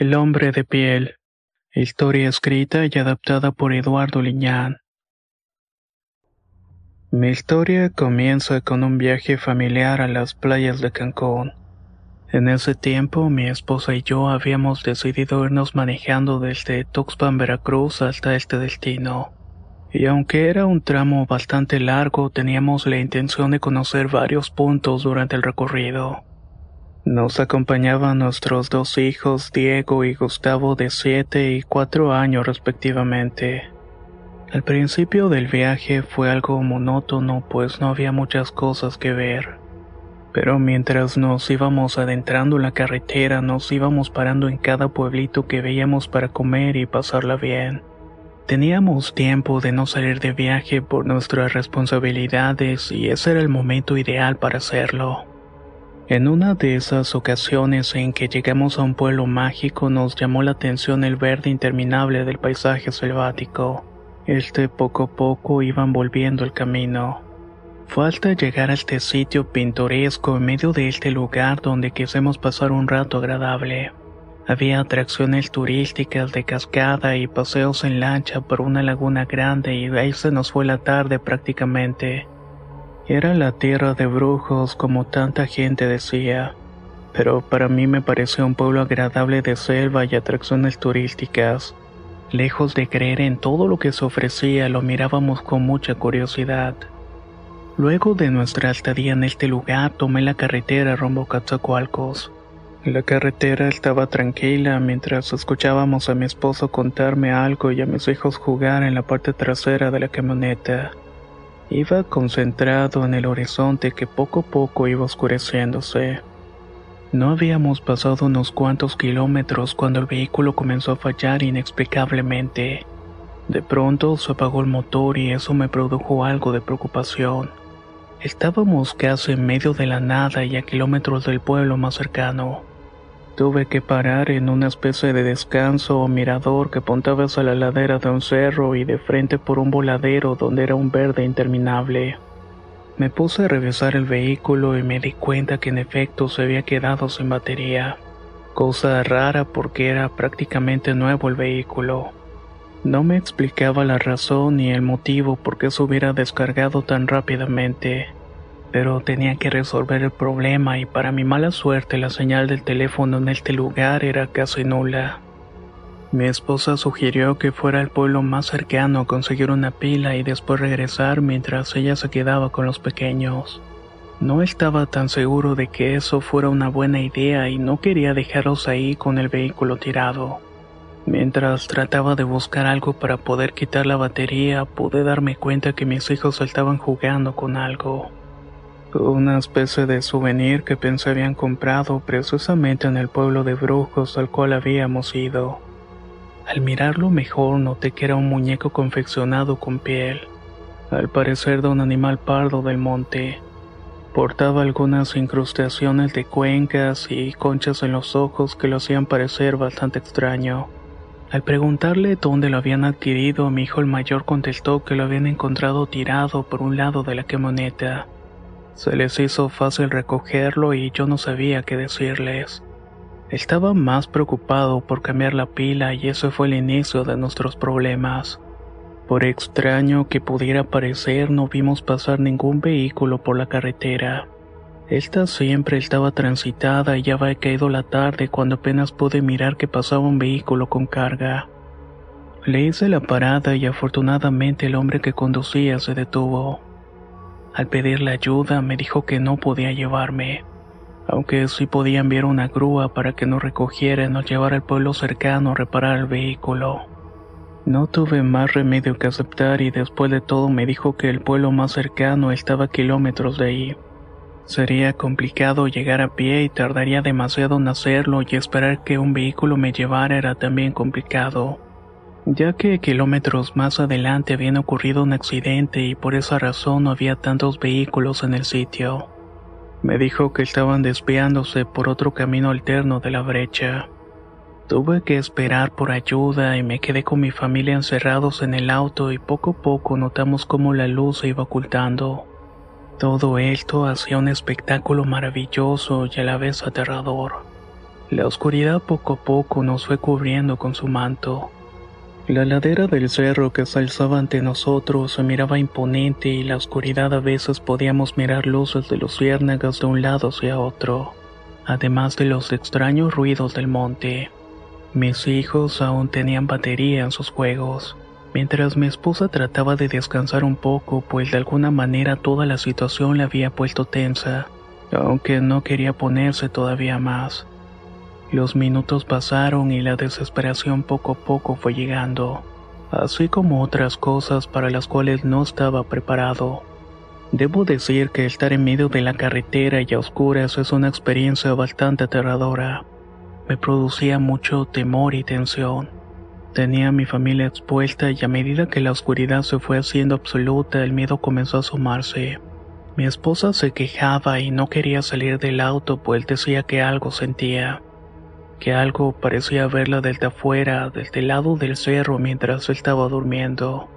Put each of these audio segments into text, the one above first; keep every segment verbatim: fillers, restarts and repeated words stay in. El hombre de piel. Historia escrita y adaptada por Eduardo Liñán. Mi historia comienza con un viaje familiar a las playas de Cancún. En ese tiempo, mi esposa y yo habíamos decidido irnos manejando desde Tuxpan, Veracruz, hasta este destino. Y aunque era un tramo bastante largo, teníamos la intención de conocer varios puntos durante el recorrido. Nos acompañaban nuestros dos hijos, Diego y Gustavo, de siete y cuatro años respectivamente. Al principio del viaje fue algo monótono, pues no había muchas cosas que ver. Pero mientras nos íbamos adentrando en la carretera, nos íbamos parando en cada pueblito que veíamos para comer y pasarla bien. Teníamos tiempo de no salir de viaje por nuestras responsabilidades y ese era el momento ideal para hacerlo. En una de esas ocasiones en que llegamos a un pueblo mágico nos llamó la atención el verde interminable del paisaje selvático. Este poco a poco iba envolviendo el camino. Fue hasta llegar a este sitio pintoresco en medio de este lugar donde quisimos pasar un rato agradable. Había atracciones turísticas de cascada y paseos en lancha por una laguna grande y ahí se nos fue la tarde prácticamente. Era la tierra de brujos, como tanta gente decía, pero para mí me pareció un pueblo agradable de selva y atracciones turísticas. Lejos de creer en todo lo que se ofrecía, lo mirábamos con mucha curiosidad. Luego de nuestra estadía en este lugar, tomé la carretera rumbo a Coatzacoalcos. La carretera estaba tranquila mientras escuchábamos a mi esposo contarme algo y a mis hijos jugar en la parte trasera de la camioneta. Iba concentrado en el horizonte que poco a poco iba oscureciéndose. No habíamos pasado unos cuantos kilómetros cuando el vehículo comenzó a fallar inexplicablemente. De pronto se apagó el motor y eso me produjo algo de preocupación. Estábamos casi en medio de la nada y a kilómetros del pueblo más cercano. Tuve que parar en una especie de descanso o mirador que apuntaba hacia la ladera de un cerro y de frente por un voladero donde era un verde interminable. Me puse a revisar el vehículo y me di cuenta que en efecto se había quedado sin batería. Cosa rara porque era prácticamente nuevo el vehículo. No me explicaba la razón ni el motivo por qué se hubiera descargado tan rápidamente. Pero tenía que resolver el problema y para mi mala suerte la señal del teléfono en este lugar era casi nula. Mi esposa sugirió que fuera al pueblo más cercano a conseguir una pila y después regresar mientras ella se quedaba con los pequeños. No estaba tan seguro de que eso fuera una buena idea y no quería dejarlos ahí con el vehículo tirado. Mientras trataba de buscar algo para poder quitar la batería, pude darme cuenta que mis hijos estaban jugando con algo. Una especie de souvenir que pensé habían comprado precisamente en el pueblo de brujos al cual habíamos ido. Al mirarlo mejor noté que era un muñeco confeccionado con piel, al parecer de un animal pardo del monte. Portaba algunas incrustaciones de cuencas y conchas en los ojos que lo hacían parecer bastante extraño. Al preguntarle dónde lo habían adquirido, mi hijo el mayor contestó que lo habían encontrado tirado por un lado de la camioneta. Se les hizo fácil recogerlo y yo no sabía qué decirles. Estaba más preocupado por cambiar la pila y ese fue el inicio de nuestros problemas. Por extraño que pudiera parecer, no vimos pasar ningún vehículo por la carretera. Esta siempre estaba transitada y ya había caído la tarde cuando apenas pude mirar que pasaba un vehículo con carga. Le hice la parada y afortunadamente el hombre que conducía se detuvo. Al pedirle ayuda me dijo que no podía llevarme. aunque sí podía enviar una grúa para que nos recogiera y nos llevara al pueblo cercano a reparar el vehículo. No tuve más remedio que aceptar y después de todo me dijo que el pueblo más cercano estaba a kilómetros de ahí. Sería complicado llegar a pie y tardaría demasiado en hacerlo y esperar que un vehículo me llevara era también complicado, ya que kilómetros más adelante había ocurrido un accidente y por esa razón no había tantos vehículos en el sitio. Me dijo que estaban desviándose por otro camino alterno de la brecha. Tuve que esperar por ayuda y me quedé con mi familia encerrados en el auto y poco a poco notamos cómo la luz se iba ocultando. Todo esto hacía un espectáculo maravilloso y a la vez aterrador. La oscuridad poco a poco nos fue cubriendo con su manto. La ladera del cerro que se alzaba ante nosotros se miraba imponente y la oscuridad a veces podíamos mirar luces de luciérnagas de un lado hacia otro, además de los extraños ruidos del monte. Mis hijos aún tenían batería en sus juegos, mientras mi esposa trataba de descansar un poco, pues de alguna manera toda la situación la había puesto tensa, aunque no quería ponerse todavía más. Los minutos pasaron y la desesperación poco a poco fue llegando, así como otras cosas para las cuales no estaba preparado. Debo decir que estar en medio de la carretera y a oscuras es una experiencia bastante aterradora. Me producía mucho temor y tensión. Tenía a mi familia expuesta y a medida que la oscuridad se fue haciendo absoluta, el miedo comenzó a asomarse. Mi esposa se quejaba y no quería salir del auto, pues decía que algo sentía, que algo parecía verla desde afuera, desde el lado del cerro mientras estaba durmiendo.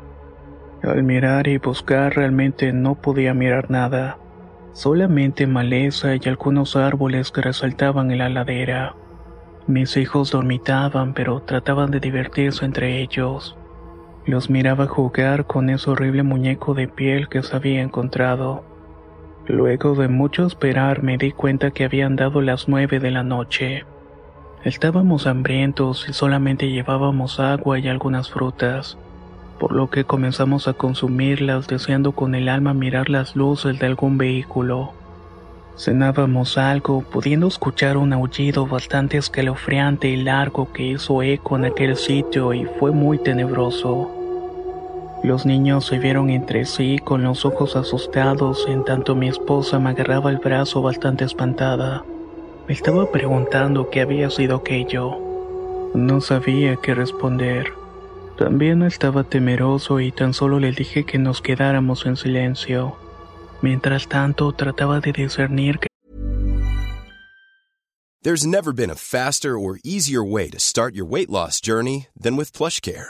Al mirar y buscar realmente no podía mirar nada, solamente maleza y algunos árboles que resaltaban en la ladera. Mis hijos dormitaban pero trataban de divertirse entre ellos. Los miraba jugar con ese horrible muñeco de piel que se había encontrado. Luego de mucho esperar me di cuenta que habían dado las nueve de la noche. Estábamos hambrientos y solamente llevábamos agua y algunas frutas, por lo que comenzamos a consumirlas deseando con el alma mirar las luces de algún vehículo. Cenábamos algo, pudiendo escuchar un aullido bastante escalofriante y largo que hizo eco en aquel sitio y fue muy tenebroso. Los niños se vieron entre sí con los ojos asustados, en tanto mi esposa me agarraba el brazo bastante espantada. Me estaba preguntando qué había sido aquello. No sabía qué responder. También estaba temeroso y tan solo le dije que nos quedáramos en silencio. Mientras tanto, trataba de discernir que... There's never been a faster or easier way to start your weight loss journey than with PlushCare.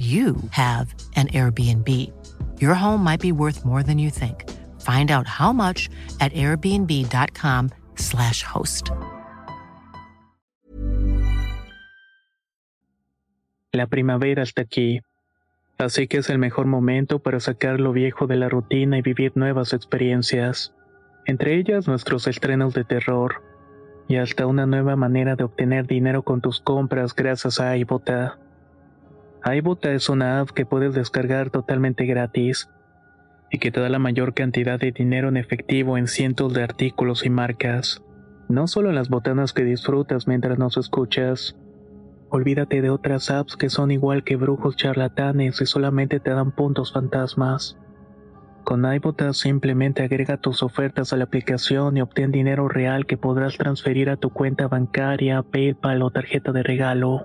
you have an Airbnb. Your home might be worth more than you think. Find out how much at airbnb.com slash host. La primavera está aquí, así que es el mejor momento para sacar lo viejo de la rutina y vivir nuevas experiencias, entre ellas nuestros estrenos de terror, y hasta una nueva manera de obtener dinero con tus compras gracias a Ibotta. Ibotta es una app que puedes descargar totalmente gratis y que te da la mayor cantidad de dinero en efectivo en cientos de artículos y marcas, no solo las botanas que disfrutas mientras nos escuchas. Olvídate de otras apps que son igual que brujos charlatanes y solamente te dan puntos fantasmas. Con Ibotta simplemente agrega tus ofertas a la aplicación y obtén dinero real que podrás transferir a tu cuenta bancaria, PayPal o tarjeta de regalo.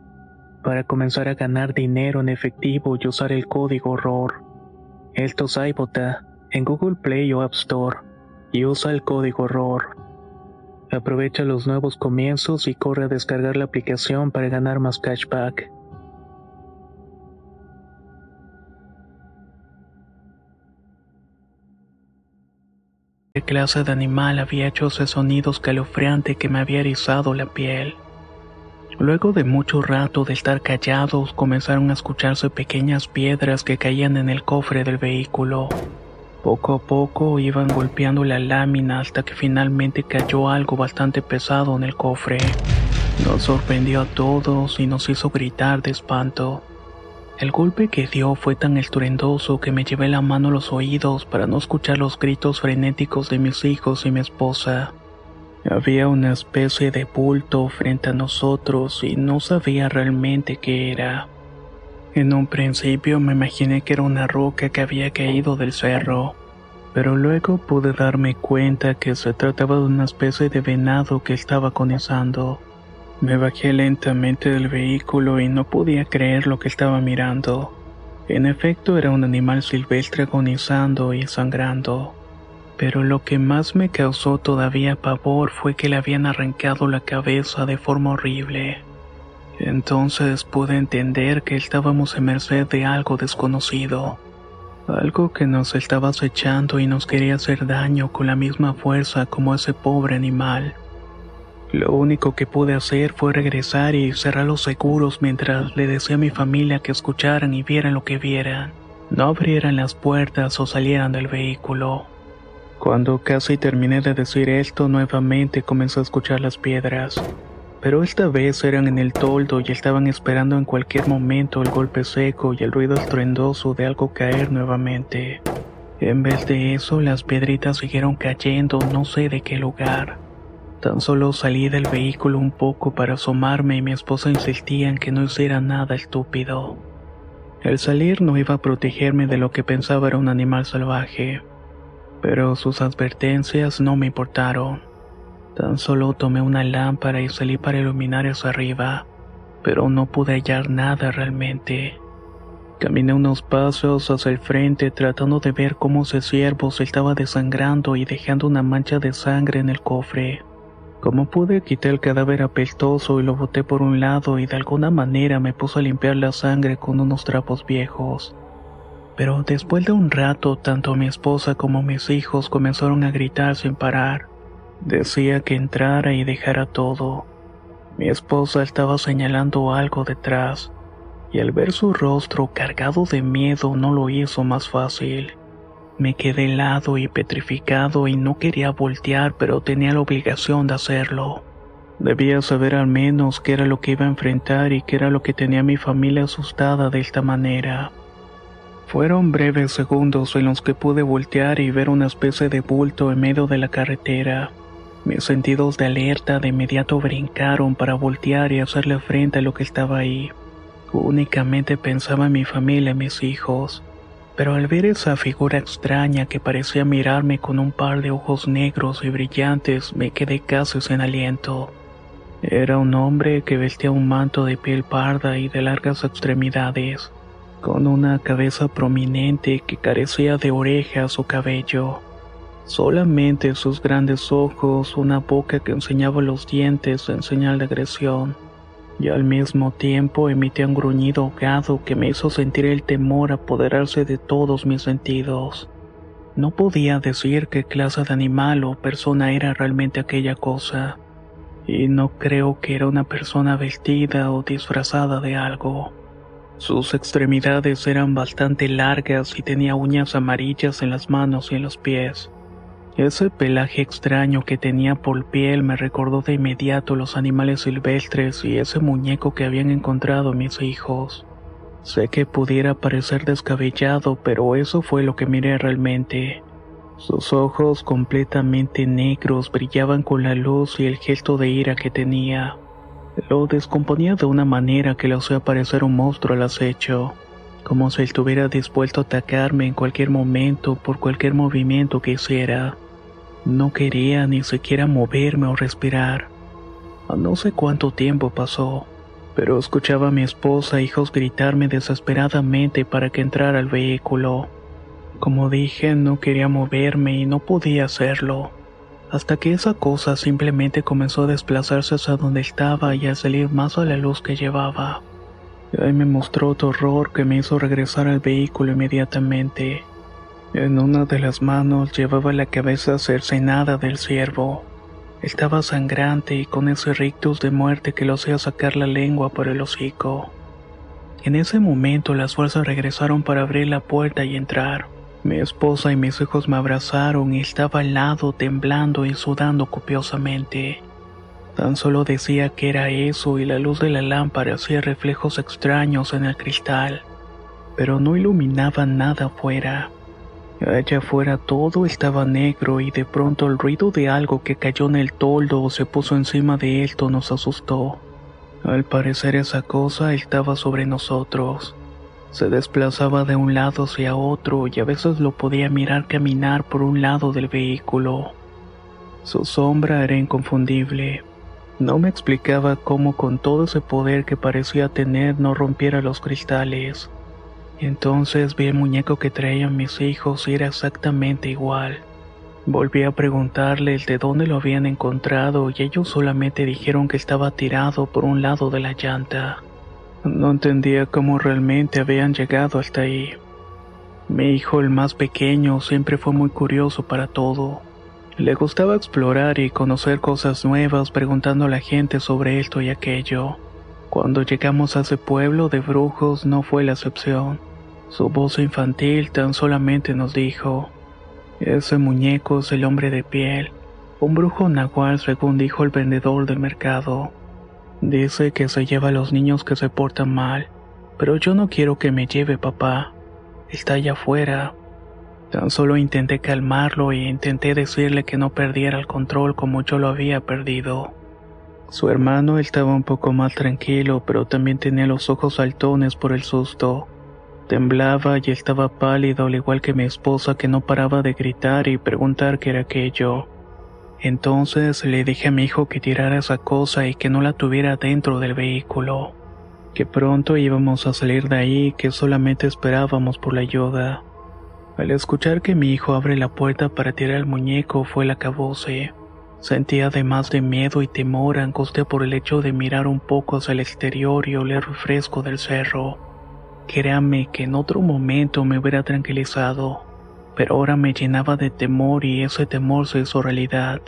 para comenzar a ganar dinero en efectivo y usar el código error. Esto es Ibotta en Google Play o App Store y usa el código error. Aprovecha los nuevos comienzos y corre a descargar la aplicación para ganar más cashback. ¿Qué clase de animal había hecho ese sonido escalofriante que me había erizado la piel? Luego de mucho rato de estar callados, comenzaron a escucharse pequeñas piedras que caían en el cofre del vehículo. Poco a poco iban golpeando la lámina hasta que finalmente cayó algo bastante pesado en el cofre. Nos sorprendió a todos y nos hizo gritar de espanto. El golpe que dio fue tan estruendoso que me llevé la mano a los oídos para no escuchar los gritos frenéticos de mis hijos y mi esposa. Había una especie de bulto frente a nosotros y no sabía realmente qué era. En un principio me imaginé que era una roca que había caído del cerro, pero luego pude darme cuenta que se trataba de una especie de venado que estaba conizando. Me bajé lentamente del vehículo y no podía creer lo que estaba mirando. En efecto, era un animal silvestre agonizando y sangrando. Pero lo que más me causó todavía pavor fue que le habían arrancado la cabeza de forma horrible. Entonces pude entender que estábamos a merced de algo desconocido, algo que nos estaba acechando y nos quería hacer daño con la misma fuerza como ese pobre animal. Lo único que pude hacer fue regresar y cerrar los seguros mientras le decía a mi familia que escucharan y vieran lo que vieran, no abrieran las puertas o salieran del vehículo. Cuando casi terminé de decir esto, nuevamente comencé a escuchar las piedras. Pero esta vez eran en el toldo y estaban esperando en cualquier momento el golpe seco y el ruido estruendoso de algo caer nuevamente. En vez de eso, las piedritas siguieron cayendo no sé de qué lugar. Tan solo salí del vehículo un poco para asomarme y mi esposa insistía en que no hiciera nada estúpido. El salir no iba a protegerme de lo que pensaba era un animal salvaje, pero sus advertencias no me importaron. Tan solo tomé una lámpara y salí para iluminar hacia arriba, pero no pude hallar nada realmente. Caminé unos pasos hacia el frente tratando de ver cómo ese ciervo se estaba desangrando y dejando una mancha de sangre en el cofre. Como pude, quité el cadáver apestoso y lo boté por un lado y de alguna manera me puse a limpiar la sangre con unos trapos viejos. Pero después de un rato, tanto mi esposa como mis hijos comenzaron a gritar sin parar. Decía que entrara y dejara todo. Mi esposa estaba señalando algo detrás, y al ver su rostro cargado de miedo no lo hizo más fácil. Me quedé helado y petrificado y no quería voltear, pero tenía la obligación de hacerlo. Debía saber al menos qué era lo que iba a enfrentar y qué era lo que tenía a mi familia asustada de esta manera. Fueron breves segundos en los que pude voltear y ver una especie de bulto en medio de la carretera. Mis sentidos de alerta de inmediato brincaron para voltear y hacerle frente a lo que estaba ahí. Únicamente pensaba en mi familia y mis hijos, pero al ver esa figura extraña que parecía mirarme con un par de ojos negros y brillantes, me quedé casi sin aliento. Era un hombre que vestía un manto de piel parda y de largas extremidades, con una cabeza prominente que carecía de orejas o cabello. Solamente sus grandes ojos, una boca que enseñaba los dientes en señal de agresión, y al mismo tiempo emitía un gruñido ahogado que me hizo sentir el temor apoderarse de todos mis sentidos. No podía decir qué clase de animal o persona era realmente aquella cosa, y no creo que era una persona vestida o disfrazada de algo. Sus extremidades eran bastante largas y tenía uñas amarillas en las manos y en los pies. Ese pelaje extraño que tenía por piel me recordó de inmediato los animales silvestres y ese muñeco que habían encontrado mis hijos. Sé que pudiera parecer descabellado, pero eso fue lo que miré realmente. Sus ojos completamente negros brillaban con la luz y el gesto de ira que tenía. Lo descomponía de una manera que le hacía parecer un monstruo al acecho, como si estuviera dispuesto a atacarme en cualquier momento por cualquier movimiento que hiciera. No quería ni siquiera moverme o respirar. No sé cuánto tiempo pasó, pero escuchaba a mi esposa e hijos gritarme desesperadamente para que entrara al vehículo. Como dije, no quería moverme y no podía hacerlo, hasta que esa cosa simplemente comenzó a desplazarse hacia donde estaba y a salir más a la luz que llevaba. Y ahí me mostró otro horror que me hizo regresar al vehículo inmediatamente. En una de las manos llevaba la cabeza cercenada del ciervo. Estaba sangrante y con ese rictus de muerte que lo hacía sacar la lengua por el hocico. En ese momento las fuerzas regresaron para abrir la puerta y entrar. Mi esposa y mis hijos me abrazaron y estaba al lado temblando y sudando copiosamente. Tan solo decía que era eso y la luz de la lámpara hacía reflejos extraños en el cristal, pero no iluminaba nada afuera. Allá afuera todo estaba negro y de pronto el ruido de algo que cayó en el toldo o se puso encima de él nos asustó. Al parecer esa cosa estaba sobre nosotros. Se desplazaba de un lado hacia otro y a veces lo podía mirar caminar por un lado del vehículo. Su sombra era inconfundible. No me explicaba cómo con todo ese poder que parecía tener no rompiera los cristales. Entonces vi el muñeco que traían mis hijos y era exactamente igual. Volví a preguntarles de dónde lo habían encontrado y ellos solamente dijeron que estaba tirado por un lado de la llanta. No entendía cómo realmente habían llegado hasta ahí. Mi hijo, el más pequeño, siempre fue muy curioso para todo. Le gustaba explorar y conocer cosas nuevas, preguntando a la gente sobre esto y aquello. Cuando llegamos a ese pueblo de brujos no fue la excepción. Su voz infantil tan solamente nos dijo: ese muñeco es el hombre de piel, un brujo nahual, según dijo el vendedor del mercado. Dice que se lleva a los niños que se portan mal, pero yo no quiero que me lleve, papá. Está allá afuera. Tan solo intenté calmarlo y intenté decirle que no perdiera el control como yo lo había perdido. Su hermano estaba un poco más tranquilo, pero también tenía los ojos saltones por el susto. Temblaba y estaba pálido, al igual que mi esposa, que no paraba de gritar y preguntar qué era aquello. Entonces le dije a mi hijo que tirara esa cosa y que no la tuviera dentro del vehículo, que pronto íbamos a salir de ahí, que solamente esperábamos por la ayuda. Al escuchar que mi hijo abre la puerta para tirar el muñeco fue el acabose. Sentí además de miedo y temor, angustia por el hecho de mirar un poco hacia el exterior y oler el fresco del cerro. Créame que en otro momento me hubiera tranquilizado, pero ahora me llenaba de temor y ese temor se hizo realidad.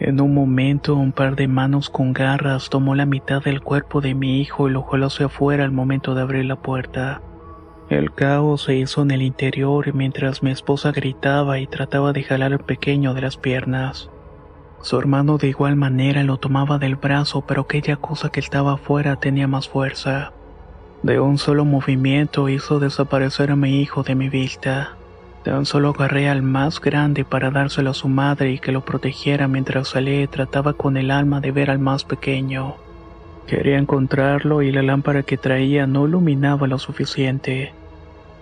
En un momento, un par de manos con garras tomó la mitad del cuerpo de mi hijo y lo jaló hacia afuera al momento de abrir la puerta. El caos se hizo en el interior mientras mi esposa gritaba y trataba de jalar al pequeño de las piernas. Su hermano de igual manera lo tomaba del brazo, pero aquella cosa que estaba afuera tenía más fuerza. De un solo movimiento hizo desaparecer a mi hijo de mi vista. Tan solo agarré al más grande para dárselo a su madre y que lo protegiera mientras salí. Trataba con el alma de ver al más pequeño. Quería encontrarlo y la lámpara que traía no iluminaba lo suficiente.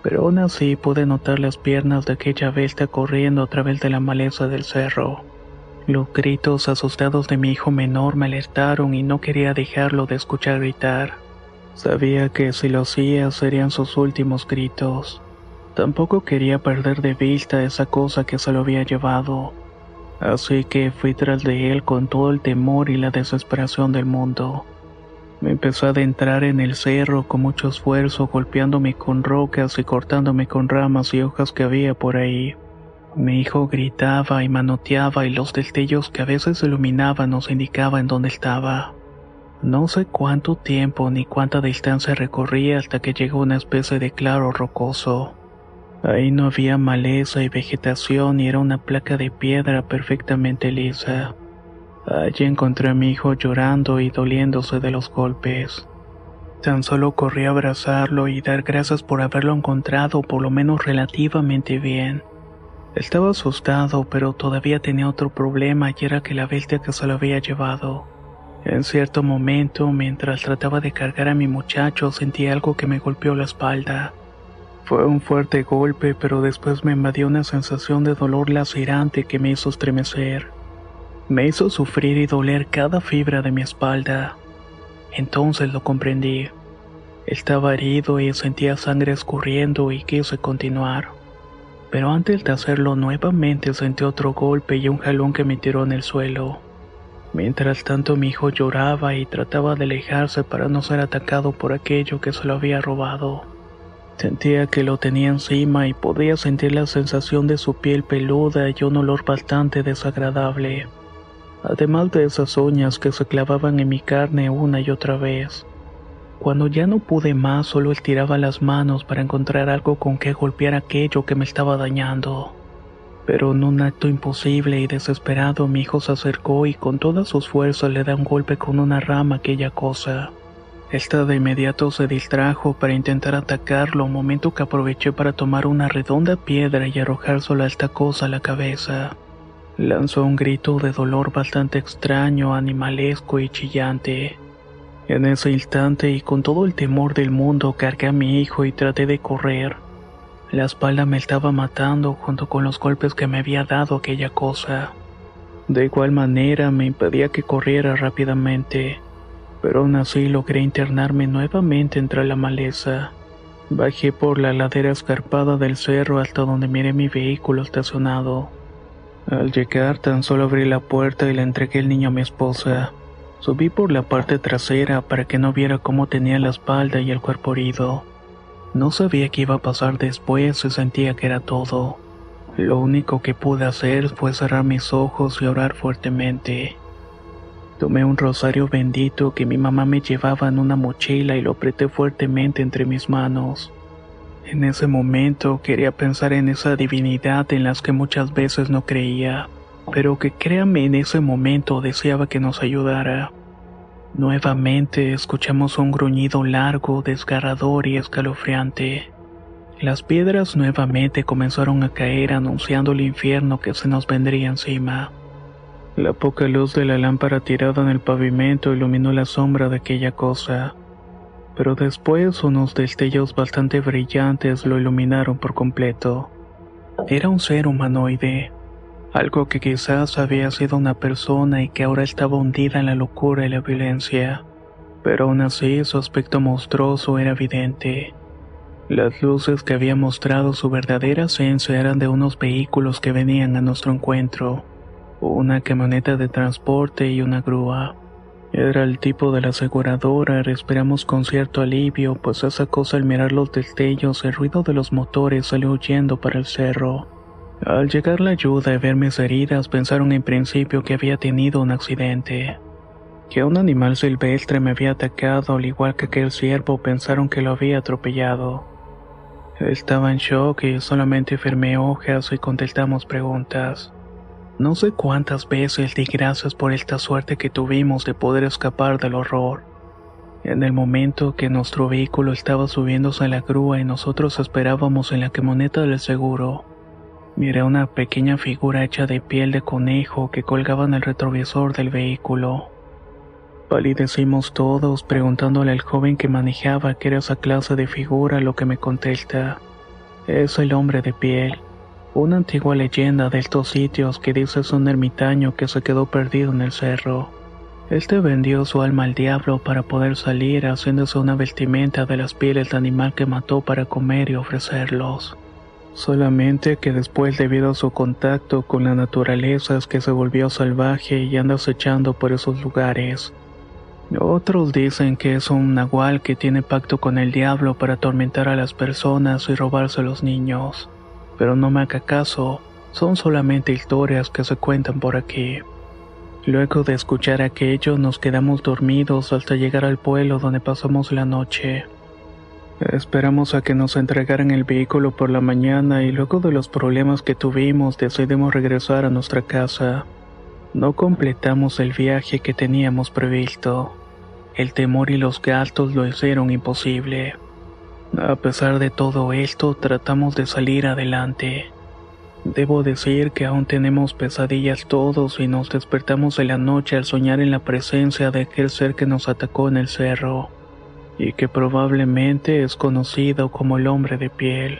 Pero aún así pude notar las piernas de aquella bestia corriendo a través de la maleza del cerro. Los gritos asustados de mi hijo menor me alertaron y no quería dejarlo de escuchar gritar. Sabía que si lo hacía serían sus últimos gritos. Tampoco quería perder de vista esa cosa que se lo había llevado, así que fui tras de él con todo el temor y la desesperación del mundo. Me empezó a adentrar en el cerro con mucho esfuerzo, golpeándome con rocas y cortándome con ramas y hojas que había por ahí. Mi hijo gritaba y manoteaba y los destellos que a veces iluminaban nos indicaban dónde estaba. No sé cuánto tiempo ni cuánta distancia recorría hasta que llegó una especie de claro rocoso. Ahí no había maleza y vegetación y era una placa de piedra perfectamente lisa. Allí encontré a mi hijo llorando y doliéndose de los golpes. Tan solo corrí a abrazarlo y dar gracias por haberlo encontrado por lo menos relativamente bien. Estaba asustado, pero todavía tenía otro problema y era que la bestia que se lo había llevado. En cierto momento, mientras trataba de cargar a mi muchacho, sentí algo que me golpeó la espalda. Fue un fuerte golpe, pero después me invadió una sensación de dolor lacerante que me hizo estremecer. Me hizo sufrir y doler cada fibra de mi espalda. Entonces lo comprendí. Estaba herido y sentía sangre escurriendo y quise continuar. Pero antes de hacerlo nuevamente sentí otro golpe y un jalón que me tiró en el suelo. Mientras tanto mi hijo lloraba y trataba de alejarse para no ser atacado por aquello que se lo había robado. Sentía que lo tenía encima y podía sentir la sensación de su piel peluda y un olor bastante desagradable. Además de esas uñas que se clavaban en mi carne una y otra vez. Cuando ya no pude más, solo estiraba las manos para encontrar algo con que golpear aquello que me estaba dañando. Pero en un acto imposible y desesperado, mi hijo se acercó y con todas sus fuerzas le da un golpe con una rama a aquella cosa. Esta de inmediato se distrajo para intentar atacarlo, momento que aproveché para tomar una redonda piedra y arrojársela a esta cosa a la cabeza. Lanzó un grito de dolor bastante extraño, animalesco y chillante. En ese instante y con todo el temor del mundo cargué a mi hijo y traté de correr. La espalda me estaba matando junto con los golpes que me había dado aquella cosa. De igual manera me impedía que corriera rápidamente, pero aún así logré internarme nuevamente entre la maleza. Bajé por la ladera escarpada del cerro hasta donde miré mi vehículo estacionado. Al llegar, tan solo abrí la puerta y le entregué el niño a mi esposa. Subí por la parte trasera para que no viera cómo tenía la espalda y el cuerpo herido. No sabía qué iba a pasar después y sentía que era todo. Lo único que pude hacer fue cerrar mis ojos y orar fuertemente. Tomé un rosario bendito que mi mamá me llevaba en una mochila y lo apreté fuertemente entre mis manos. En ese momento quería pensar en esa divinidad en las que muchas veces no creía, pero que créanme en ese momento deseaba que nos ayudara. Nuevamente escuchamos un gruñido largo, desgarrador y escalofriante. Las piedras nuevamente comenzaron a caer anunciando el infierno que se nos vendría encima. La poca luz de la lámpara tirada en el pavimento iluminó la sombra de aquella cosa. Pero después unos destellos bastante brillantes lo iluminaron por completo. Era un ser humanoide, algo que quizás había sido una persona y que ahora estaba hundida en la locura y la violencia, pero aún así su aspecto monstruoso era evidente. Las luces que había mostrado su verdadera esencia eran de unos vehículos que venían a nuestro encuentro, una camioneta de transporte y una grúa. Era el tipo de la aseguradora, respiramos con cierto alivio, pues esa cosa al mirar los destellos, el ruido de los motores salió huyendo para el cerro. Al llegar la ayuda y ver mis heridas, pensaron en principio que había tenido un accidente. Que un animal silvestre me había atacado, al igual que aquel ciervo, pensaron que lo había atropellado. Estaba en shock y solamente firmé hojas y contestamos preguntas. No sé cuántas veces di gracias por esta suerte que tuvimos de poder escapar del horror. En el momento que nuestro vehículo estaba subiéndose a la grúa y nosotros esperábamos en la camioneta del seguro, miré una pequeña figura hecha de piel de conejo que colgaba en el retrovisor del vehículo. Palidecimos todos preguntándole al joven que manejaba qué era esa clase de figura, lo que me contesta: es el hombre de piel. Una antigua leyenda de estos sitios que dice es un ermitaño que se quedó perdido en el cerro. Este vendió su alma al diablo para poder salir, haciéndose una vestimenta de las pieles de animal que mató para comer y ofrecerlos. Solamente que después, debido a su contacto con la naturaleza, es que se volvió salvaje y anda acechando por esos lugares. Otros dicen que es un nahual que tiene pacto con el diablo para atormentar a las personas y robarse a los niños. Pero no me haga caso, son solamente historias que se cuentan por aquí. Luego de escuchar aquello nos quedamos dormidos hasta llegar al pueblo donde pasamos la noche. Esperamos a que nos entregaran el vehículo por la mañana y luego de los problemas que tuvimos decidimos regresar a nuestra casa. No completamos el viaje que teníamos previsto. El temor y los gastos lo hicieron imposible. A pesar de todo esto, tratamos de salir adelante. Debo decir que aún tenemos pesadillas todos y nos despertamos en la noche al soñar en la presencia de aquel ser que nos atacó en el cerro, y que probablemente es conocido como el hombre de piel.